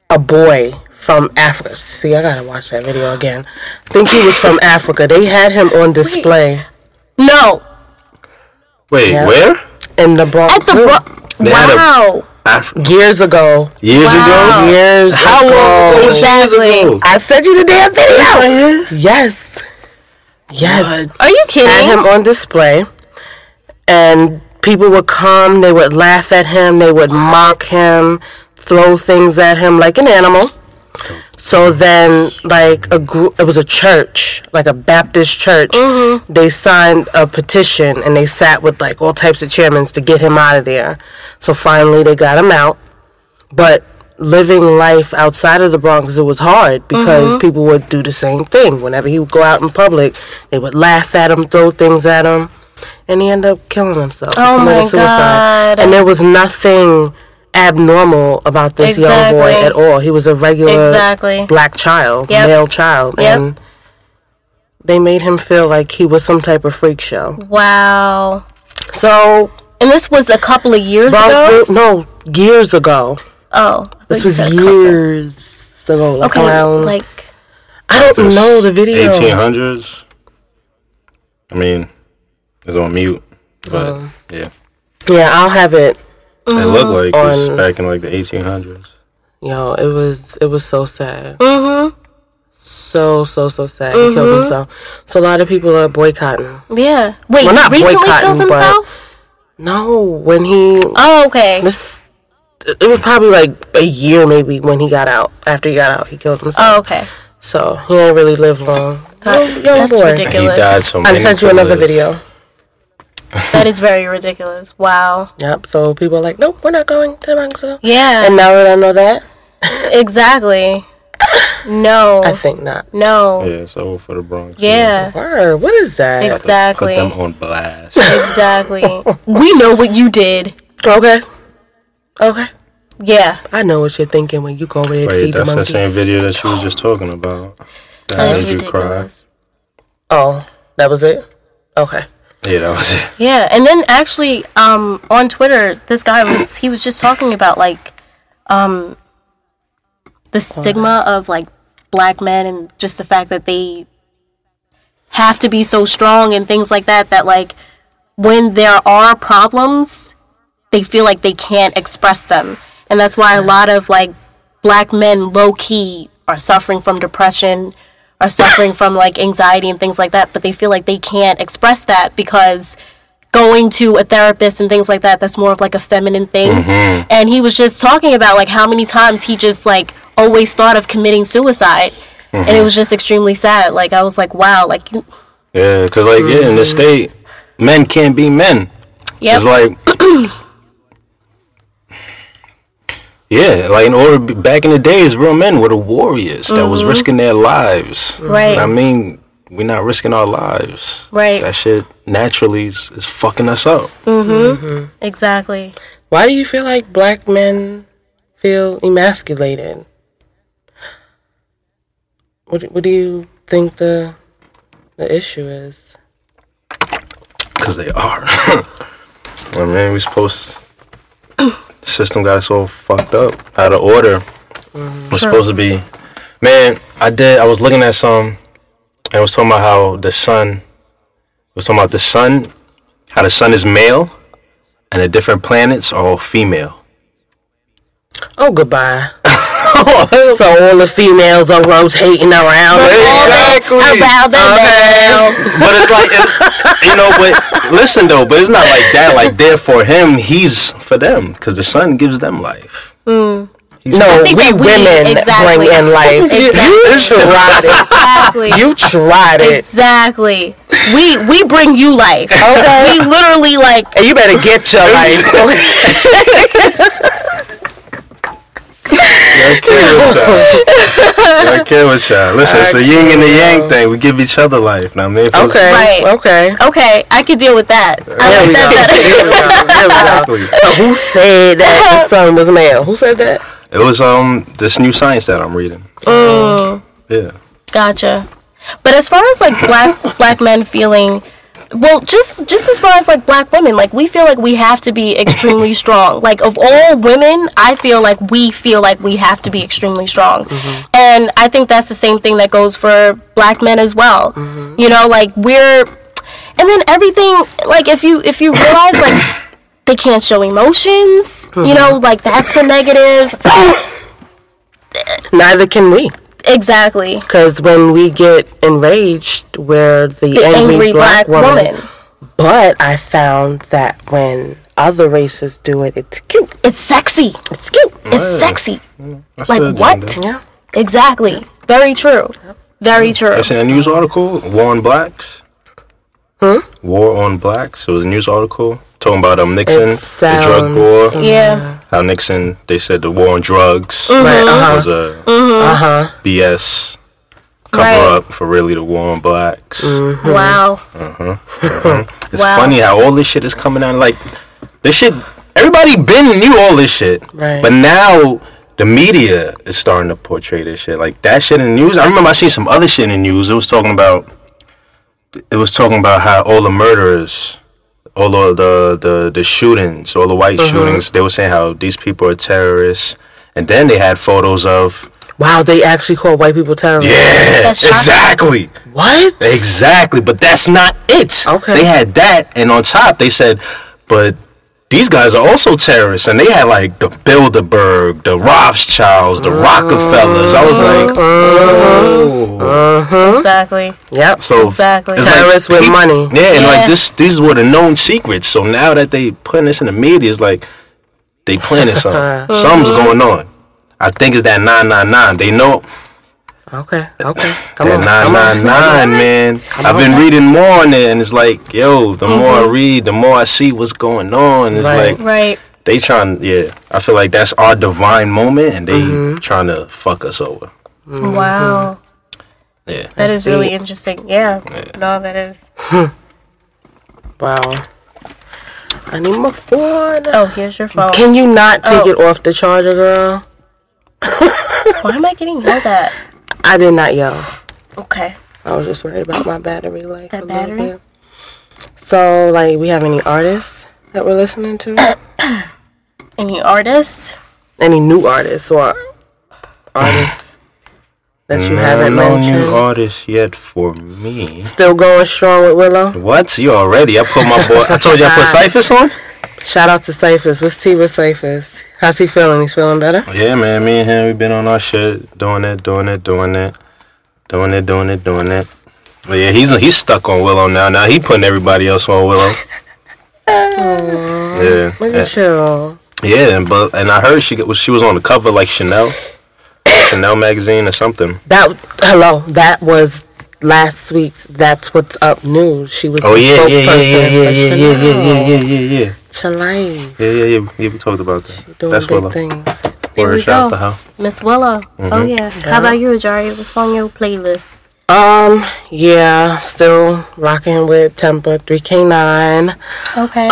a boy from Africa. See, I gotta watch that video again. I think he was from Africa. They had him on display. Wait. No. Wait, where? In the Bronx Zoo. Wow. Years ago. How long? Exactly. I sent you the damn video. Yes. What? Are you kidding? Had him on display, and people would come. They would laugh at him. They would mock him, throw things at him like an animal. So then, like it was a church, like a Baptist church. Mm-hmm. They signed a petition and they sat with like all types of chairmen to get him out of there. So finally, they got him out. But living life outside of the Bronx Zoo was hard because people would do the same thing. Whenever he would go out in public, they would laugh at him, throw things at him, and he ended up killing himself. Oh my God! And there was nothing abnormal about this young boy at all. He was a regular black child, male child, and they made him feel like he was some type of freak show. Wow. So, and this was a couple of years ago? No, years ago. Oh. This was years ago. Like around, I don't know the video. 1800s? I mean, it's on mute, but yeah. Yeah, I'll have it. Mm-hmm. It looked like it was back in like the 1800s. Yo, it was so sad. Mm-hmm. So sad. Mm-hmm. He killed himself. So a lot of people are boycotting. Yeah. Wait, well, not he recently killed himself? No, when he... Oh, okay. It was probably like a year maybe when he got out. After he got out, he killed himself. Oh, okay. So he ain't really lived long. That's ridiculous. He died so many. I sent you another video. That is very ridiculous. Wow. Yep. So people are like, nope, we're not going to the Bronx Zoo. Yeah. And now that I know that. Exactly. No. I think not. No. Yeah, it's over for the Bronx Zoo. Yeah. Word. What is that? Exactly. Put them on blast. Exactly. We know what you did. Okay. Yeah. I know what you're thinking when you go over there to feed the monkeys. That's the same video that you were just talking about. That made you cry. Oh, that was it? Okay. Yeah, that was it. Yeah, and then actually, on Twitter, this guy was just talking about like, the stigma of like black men and just the fact that they have to be so strong and things like that. That like when there are problems, they feel like they can't express them, and that's why a lot of like black men low key are suffering from depression. Are suffering from like anxiety and things like that, but they feel like they can't express that because going to a therapist and things like that, that's more of like a feminine thing. Mm-hmm. And he was just talking about like how many times he just like always thought of committing suicide, and it was just extremely sad. Like I was like, wow, like because like in this state, men can't be men. Yeah, it's like yeah, like in order back in the days, real men were the warriors that was risking their lives. Right. I mean, we're not risking our lives. Right. That shit naturally is fucking us up. Mm-hmm. Exactly. Why do you feel like black men feel emasculated? What do you think the issue is? Because they are. I mean, we're supposed to... The system got us all fucked up, out of order. We're supposed to be... Man, I was looking at some, and it was talking about how the sun was talking about the sun, how the sun is male and the different planets are all female. Oh, goodbye. So all the females are rotating around. Exactly. Around. But it's like, it's, you know, but listen though, but it's not like that. Like they're for him, he's for them, because the sun gives them life. Mm. No, we women exactly. bring in life. Exactly. You tried it. Exactly. You tried it. Exactly. We bring you life. Okay. We literally like. And you better get your life. Y'all kill with y'all. Y'all kill with y'all. Listen, it's a yin and the yang thing. We give each other life. Now, maybe okay. Right. Okay. Okay. I could deal with that. I like that better. Exactly. Who said that the sun was male? Who said that? It was this new science that I'm reading. Yeah. Gotcha. But as far as like black men feeling, well, just as far as like black women, like we feel like we have to be extremely strong. Like of all women, I feel like we have to be extremely strong. Mm-hmm. And I think that's the same thing that goes for black men as well. Mm-hmm. You know, like and then everything, like if you realize like they can't show emotions, mm-hmm. you know, like that's a negative. Neither can we. Exactly. Because when we get enraged, we're the angry black woman. But I found that when other races do it, it's cute. It's sexy. It's cute. Right. It's sexy. That's like what? Yeah. Exactly. Very true. Very true. It's in a news article, War on Blacks. War on Blacks. It was a news article talking about Nixon, the drug war. Yeah. How Nixon, they said the war on drugs was a BS cover up for really the war on blacks. Mm-hmm. Wow. It's funny how all this shit is coming out. Like, this shit, everybody been knew all this shit. Right. But now the media is starting to portray this shit. Like, that shit in the news. I remember I seen some other shit in the news. It was talking about how all the murderers, all of the shootings, all the white shootings, they were saying how these people are terrorists. And then they had photos of... Wow, they actually call white people terrorists. Yeah, that's exactly. What? Exactly, but that's not it. Okay. They had that, and on top they said, but these guys are also terrorists. And they had like the Bilderberg, the Rothschilds, the Rockefellers. I was like, exactly. Yep. So exactly. Terrorists like, with money. Yeah, and like these were the known secrets. So now that they putting this in the media, it's like they planning something. Something's going on. I think it's that 999. They know. Okay. That 999, man. I've been reading more on it, and it's like, yo, the more I read, the more I see what's going on. It's like, they trying, I feel like that's our divine moment, and they trying to fuck us over. Mm-hmm. Wow. Yeah. That is really interesting. Yeah. No, that is. Wow. I need my phone. Oh, here's your phone. Can you not take it off the charger, girl? Why am I getting yelled at? I did not yell. Okay. I was just worried about my battery life. That battery? So, like, we have any artists that we're listening to? Any artists? Any new artists or artists that you haven't mentioned? No new artists yet for me. Still going strong with Willow? What? You already? I put my boy. I told you I put Cyphers on? Shout out to Cyphers. What's T with Cyphers? How's he feeling? He's feeling better? Yeah, man. Me and him, we've been on our shit. Doing it. But yeah, he's stuck on Willow now. Now he putting everybody else on Willow. Yeah. Look at you. Yeah, and I heard she was on the cover like Chanel. Chanel magazine or something. That was last week's That's What's Up news. She was the spokesperson for Chanel. Chaline. Yeah. We talked about that. Doing That's big Willow. Things. There we go. Miss Willow. Mm-hmm. Oh yeah. How about you, Ajari? What's on your playlist? Yeah, still rocking with Temper 3K9. Okay.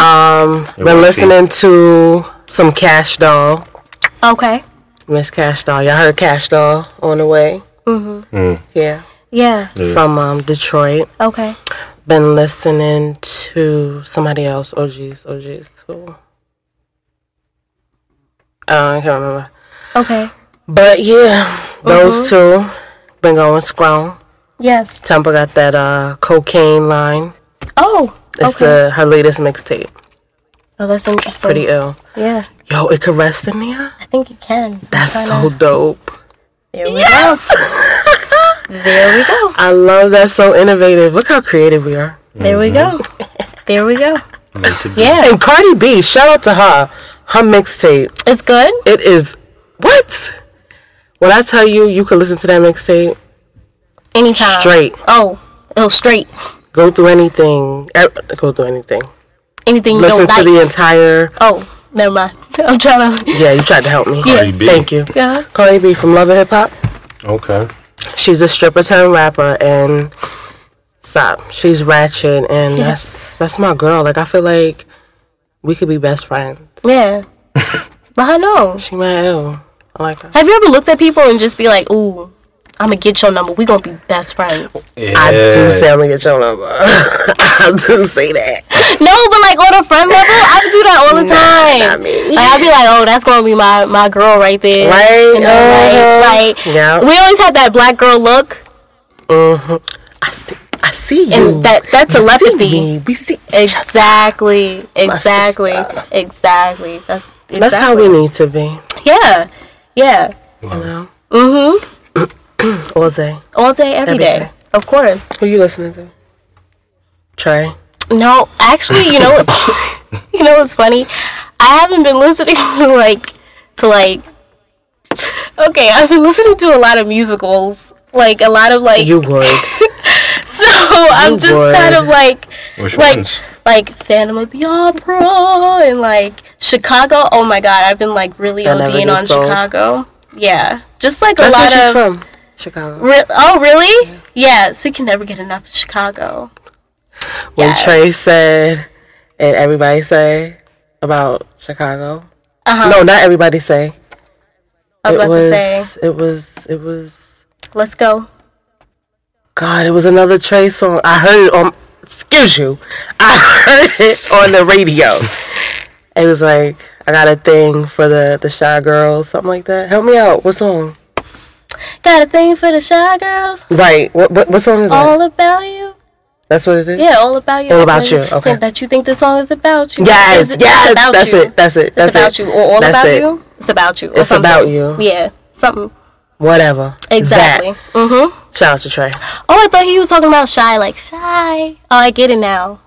Been listening to some Cash Doll. Okay. Miss Cash Doll. Y'all heard Cash Doll on the way? Mm-hmm. Mm. Yeah. From Detroit. Okay. Been listening to somebody else. OGs. Who? I can't remember. Okay. But yeah, those two been going strong. Yes. Temple got that cocaine line. Oh, okay. It's her latest mixtape. Oh, that's interesting. Pretty ill. Yeah. Yo, it could rest in there? I think it can. That's so dope. There we go. There we go. I love that. So innovative. Look how creative we are. There we go. There we go. Yeah. And Cardi B, shout out to her. Her mixtape. It's good? It is. What? When I tell you, you could listen to that mixtape. Anytime. Straight. Oh, straight. Go through anything. Go through anything. Anything you listen don't like. Listen to the entire. Oh, never mind. I'm trying to. Yeah, you tried to help me. Cardi B. Thank you. Yeah. Cardi B from Love & Hip Hop. Okay. She's a stripper turned rapper and stop. She's ratchet and that's my girl. Like I feel like we could be best friends. Yeah. But I know. She might ill. I like that. Have you ever looked at people and just be like, ooh, I'm going to get your number. We're going to be best friends. Yeah. I do say I'm going to get your number. I do say that. No, but like on a friend level, I do that all the time. Not me. Like, I'd be like, oh, that's going to be my girl right there. Right. You know, like yep. We always had that black girl look. Mm-hmm. I see you. And that's you telepathy. See me. We see each other. Exactly. That's how we need to be. Yeah. You know? Mm-hmm. All day, every day. Of course. Who you listening to? Trey? No, actually, you know what's funny? I haven't been listening to okay, I've been listening to a lot of musicals. Like a lot of like You would. So I'm just kind of like Which ones? Like Phantom of the Opera and like Chicago. Oh my god, I've been like really ODing on Chicago. Yeah. Just like That's a lot where she's of from. Chicago. Oh, really? Yeah, so you can never get enough of Chicago. When Trey said, and everybody say about Chicago. No, not everybody say. I was It was. Let's go. God, it was another Trey song. I heard it on. Excuse you. I heard it on the radio. It was like, I got a thing for the shy girls, something like that. Help me out. What song? Got a thing for the shy girls. Right. What song is all that? All about you. That's what it is? Yeah, all about you. All about you. Okay. That you think the song is about you. Yes. Yes. That's it. That's about you. Or all about you. It's about you. Or it's something. About you. Yeah. Something. Whatever. Exactly. That. Mm-hmm. Shout out to Trey. Oh, I thought he was talking about shy. Like, shy. Oh, I get it now.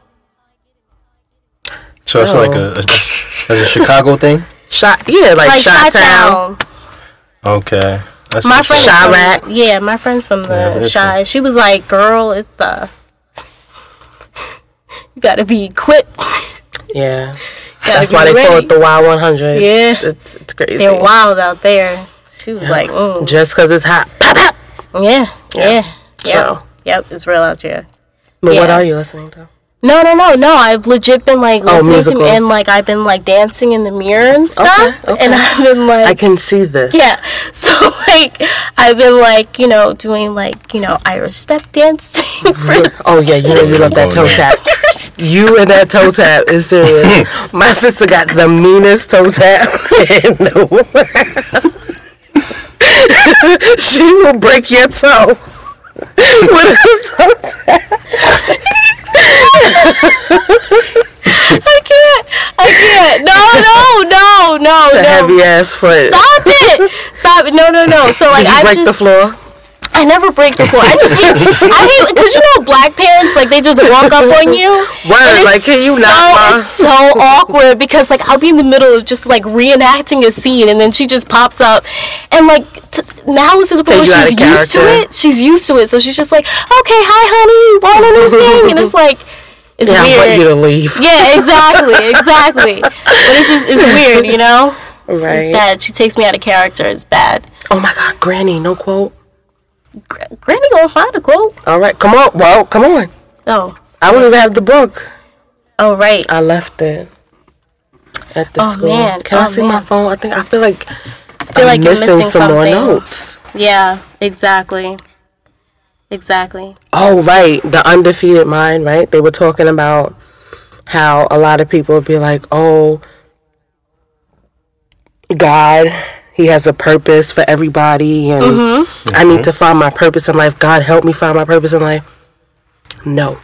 So it's like a Chicago thing? Like Chi-Town. Okay. That's my friend Chirac. Yeah, my friend's from the Chi. She was like, girl, it's you gotta be equipped. Yeah. That's why they call it the Wild 100. Yeah. It's crazy. They're wild out there. She was like, just cause it's hot. Yep, it's real out here. But what are you listening to? No. I've legit been, like, listening to, and, like, I've been, like, dancing in the mirror and stuff. Okay. And I've been, like... I can see this. Yeah. So, like, I've been, like, you know, doing, like, you know, Irish step dancing. Oh, yeah, you know you love that toe tap. You and that toe tap is serious. My sister got the meanest toe tap in the world. She will break your toe with a toe tap. I can't. No. The heavy ass foot. Stop it. No. So like I break the floor. I never break the floor. I hate because you know black parents like they just walk up on you. What? Like can you not? It's so awkward because like I'll be in the middle of just like reenacting a scene and then she just pops up and like now this is the point where she's used to it. She's used to it, so she's just like, okay, hi honey, want anything? And it's like. It's weird. I want you to leave. Yeah, exactly. But it's weird, you know? Right. So it's bad. She takes me out of character. It's bad. Oh, my God. Granny, no quote. Granny gonna find a quote. All right. Come on. Well, come on. Oh. I wouldn't even have the book. Oh, right. I left it at the school. Man. Can I see my phone? I feel like I'm missing some more notes. Yeah, exactly. Oh, right. The Undefeated Mind, right? They were talking about how a lot of people would be like, oh, God, he has a purpose for everybody. And I need to find my purpose in life. God, help me find my purpose in life. No.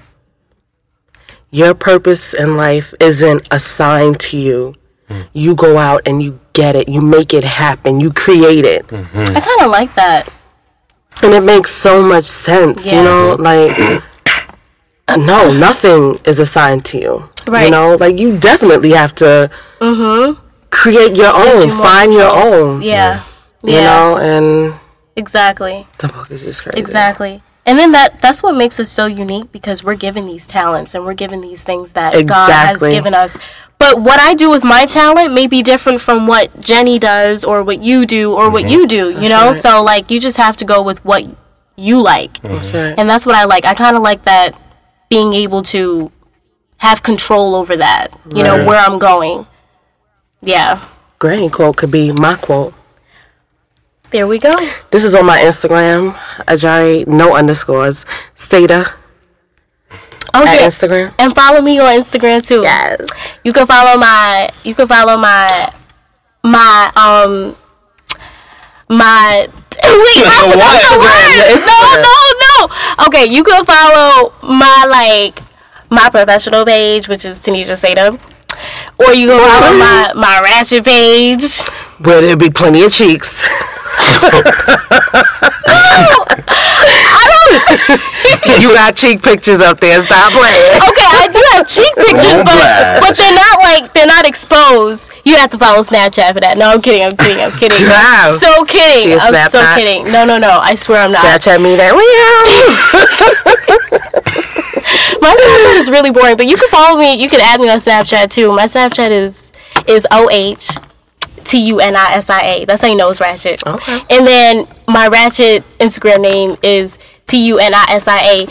Your purpose in life isn't assigned to you. Mm. You go out and you get it. You make it happen. You create it. Mm-hmm. I kind of like that. And it makes so much sense, yeah. You know? Like, no, nothing is assigned to you. Right. You know? Like, you definitely have to mm-hmm. create your own. Find your own. Yeah. You know? And... Exactly. The book is just crazy. Exactly. And then that's what makes us so unique, because we're given these talents and we're given these things that God has given us. But what I do with my talent may be different from what Jenny does or what you do or mm-hmm. what you do, you know? Right. So, like, you just have to go with what you like. Mm-hmm. Right. And that's what I like. I kind of like that, being able to have control over that, you know, where I'm going. Yeah. Granny quote could be my quote. There we go. This is on my Instagram, Ajari, no underscores, Seda. Okay. At Instagram. And follow me on Instagram too. Yes. You can follow my wait, I forgot the word. No. Okay, you can follow my my professional page, which is Tanisha Seda. Or you can follow my ratchet page. Where there'll be plenty of cheeks. You got cheek pictures up there. Stop playing. Okay, I do have cheek pictures, but they're not exposed. You have to follow Snapchat for that. No, I'm kidding. Wow. So kidding. I'm so kidding. No. I swear I'm not. Snapchat me that. My Snapchat is really boring, but you can follow me. You can add me on Snapchat too. My Snapchat is OHTUNISIA. That's how you know it's ratchet. Okay. And then my ratchet Instagram name is TUNISIASSELFIES.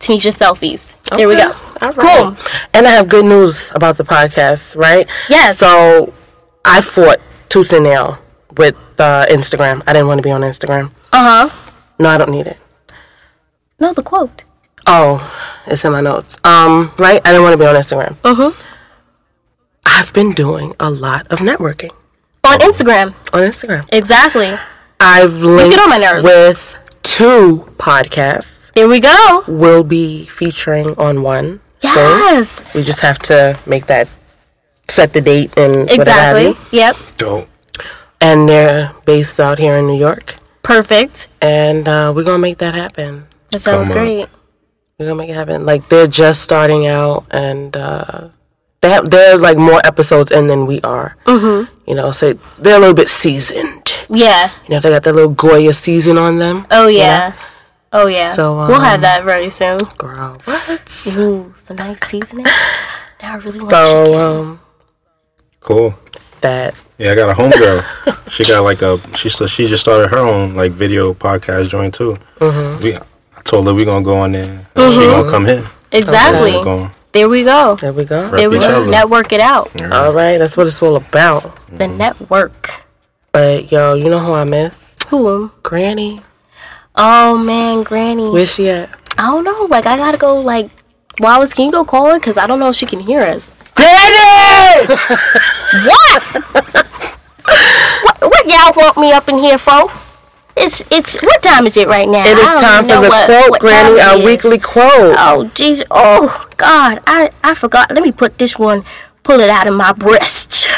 Tanisha Selfies. Okay. There we go. All right. Cool. And I have good news about the podcast, right? Yes. So I fought tooth and nail with Instagram. I didn't want to be on Instagram. Uh-huh. No, I don't need it. No, the quote. Oh, it's in my notes. Right? I didn't want to be on Instagram. Uh-huh. I've been doing a lot of networking. On Instagram. On Instagram. Exactly. I've linked with 2 podcasts. Here we go. We'll be featuring on one. Yes. Soon. We just have to make that, set the date and exactly. whatever have you. Yep. Dope. And they're based out here in New York. Perfect. And we're going to make that happen. That sounds great. We're going to make it happen. Like, they're just starting out, and they're like more episodes in than we are. Mm-hmm. You know, so they're a little bit seasoned. Yeah. You know, they got that little Goya season on them. Oh, yeah. You know? Oh, yeah. So we'll have that very soon. Girl, what? Ooh, it's a nice seasoning. Now I really want chicken. So, cool. That. Yeah, I got a homegirl. She got she just started her own video podcast joint too. Mm-hmm. I told her we're gonna go on there. Mm-hmm. She gonna come here. Exactly. Okay. There we go. There we go. Network it out. Yeah. All right, that's what it's all about. Mm-hmm. The network. But yo, you know who I miss? Who? Granny. Oh man, Granny. Where's she at? I don't know. I gotta go. Wallace, can you go call her? 'Cause I don't know if she can hear us. Granny! What? What y'all want me up in here for? It's what time is it right now? It is time for the quote, Granny, our weekly quote. Oh jeez, oh God, I forgot. Let me pull it out of my breast.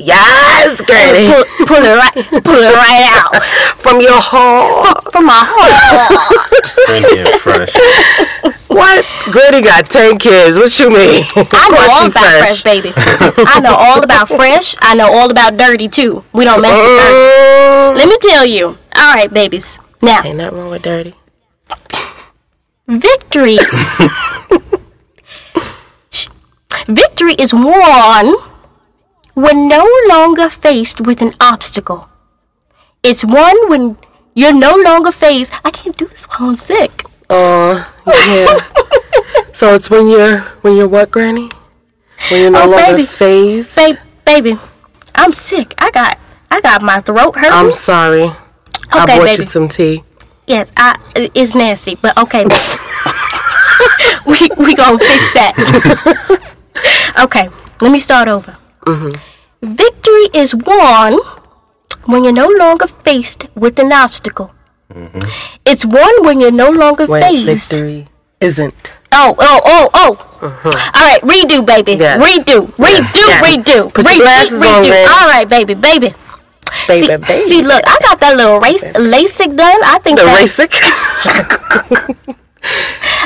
Yes, Granny. Pull it right out from your heart. From my heart. Granny and fresh. What? Granny got 10 kids. What you mean? I know all about fresh, baby. I know all about fresh. I know all about dirty too. We don't mess with dirty. Let me tell you. All right, babies. Now. Ain't nothing wrong with dirty. Victory is won when no longer faced with an obstacle. It's one when you're no longer faced. I can't do this while I'm sick. Yeah. So it's when you're what, Granny? When you're no longer faced. Baby, I'm sick. I got my throat hurting. I'm sorry. Okay, I bought you some tea. Yes, it's nasty, but okay. we gonna fix that. Okay, let me start over. Mm-hmm. Victory is won when you're no longer faced with an obstacle. Mm-hmm. It's one when you're no longer phased. Victory isn't. Oh. Uh-huh. All right, redo, baby. Yes. Redo. Put your glasses on, man. All right, baby. Baby. See, look, I got that little LASIK done. I think the LASIK.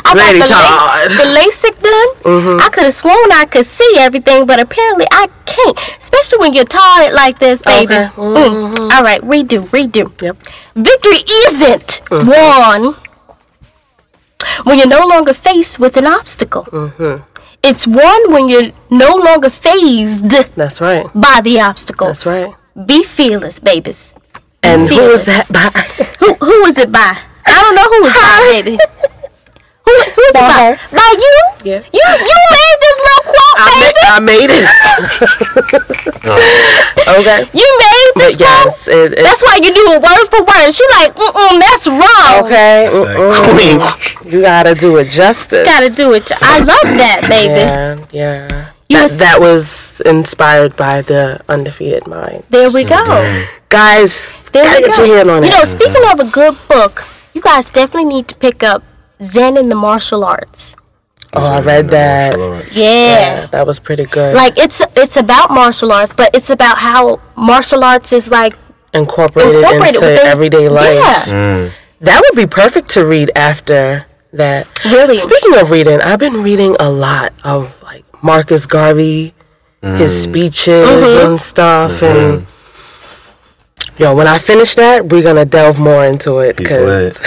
I got the LASIK done. Mm-hmm. I could have sworn I could see everything, but apparently I can't. Especially when you're tired like this, baby. Okay. Mm-hmm. Mm. All right, redo. Yep. Victory isn't won when you're no longer faced with an obstacle. Mm-hmm. It's won when you're no longer phased. That's right. By the obstacles. That's right. Be fearless, babies. And who is that by? Who is it by? I don't know who is by, baby. Who is it by? By you? Yeah. You made this little quote, baby. I made it. Okay. You made this quote. Yes, it, that's why you do it word for word. She like, that's wrong. Okay. Queen. You gotta do it justice. I love that, baby. Yeah. That was inspired by The Undefeated Mind. There we go. Guys, get your hand on it. You know, speaking of a good book, you guys definitely need to pick up Zen and the Martial Arts. Oh, I read that. Yeah. That was pretty good. Like, it's about martial arts, but it's about how martial arts is, like, incorporated into everyday life. Yeah. Mm. That would be perfect to read after that. Really? Speaking of reading, I've been reading a lot of, like, Marcus Garvey, his speeches and stuff, and when I finish that, we're gonna delve more into it. Cause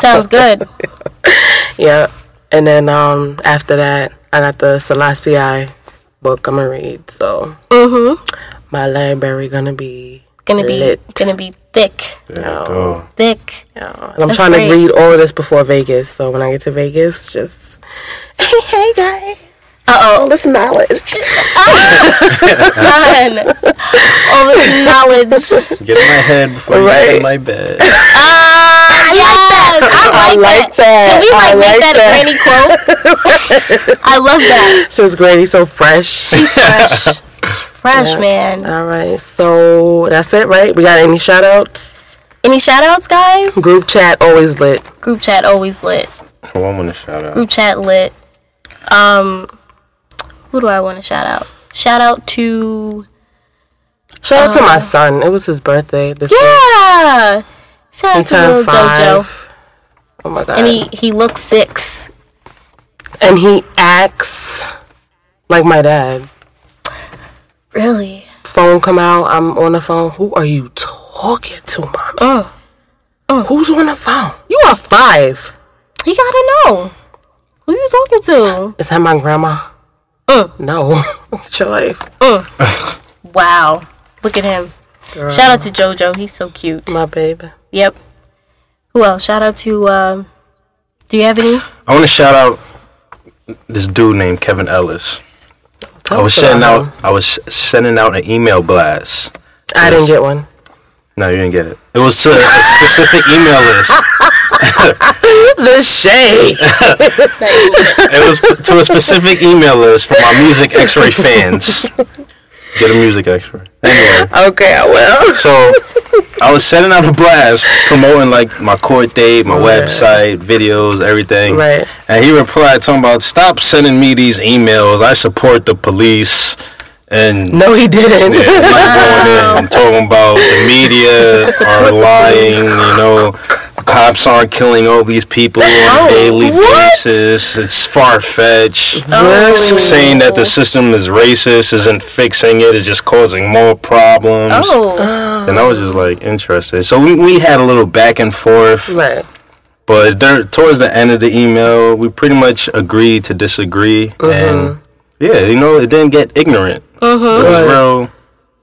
sounds good. Yeah, and then after that, I got the Selassie book I'm gonna read. So my library gonna be thick. There you go. Thick. Yeah. And I'm trying to read all of this before Vegas. So when I get to Vegas, just hey guys. All this knowledge. All this knowledge. Get in my head before you get in my bed. I like that. Can we make that a Granny quote? I love that. So it's Granny so fresh. She's fresh. Man. All right. So that's it, right? We got any shout outs? Guys? Group chat always lit. Oh, I want to shout out. Group chat lit. Who do I want to shout out? Shout out to my son. It was his birthday this year. Yeah. Shout out to little JoJo. Oh my god. And he looks 6. And he acts like my dad. Really? Phone come out. I'm on the phone. Who are you talking to, Mommy? Who's on the phone? You are 5. He gotta know. Who you talking to? Is that my grandma? No. Look at your life. Wow. Look at him. Girl. Shout out to JoJo. He's so cute. My baby. Yep. Who else? Shout out to... do you have any? I want to shout out this dude named Kevin Ellis. I was sending out an email blast. I didn't get one. No, you didn't get it. It was to a specific email list. The shade. It was to a specific email list for my Music X-ray fans. Get a Music X-ray. Anyway. Okay, I will. So, I was sending out a blast promoting, like, my court date, my website, videos, everything. Right. And he replied talking about, stop sending me these emails. I support the police. And no, he didn't. Yeah, I'm talking about the media are lying, you know, cops aren't killing all these people on a daily basis. It's far-fetched. Oh. Saying that the system is racist isn't fixing it, it's just causing more problems. Oh. And I was just, like, interested. So we had a little back and forth. Right. But towards the end of the email, we pretty much agreed to disagree. Mm-hmm. And, yeah, you know, it didn't get ignorant. Mm-hmm. It was real.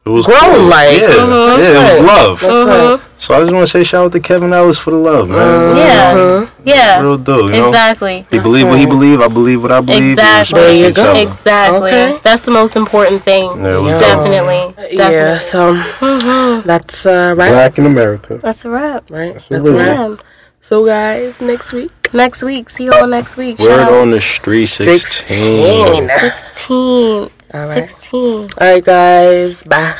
It was grown like. Yeah, it was love. Mm-hmm. So I just want to say shout out to Kevin Ellis for the love, man. Mm-hmm. Yeah, real dude. You know? He believed what he believed. I believe what I believe. Exactly. There you go. Exactly. Okay. That's the most important thing. Yeah. Definitely. Yeah. So that's a wrap. Black in America. That's a wrap. Right. That's a wrap. So guys, next week. See you all next week. Word on the Street 16. 16. All right. 16. All right, guys. Bye.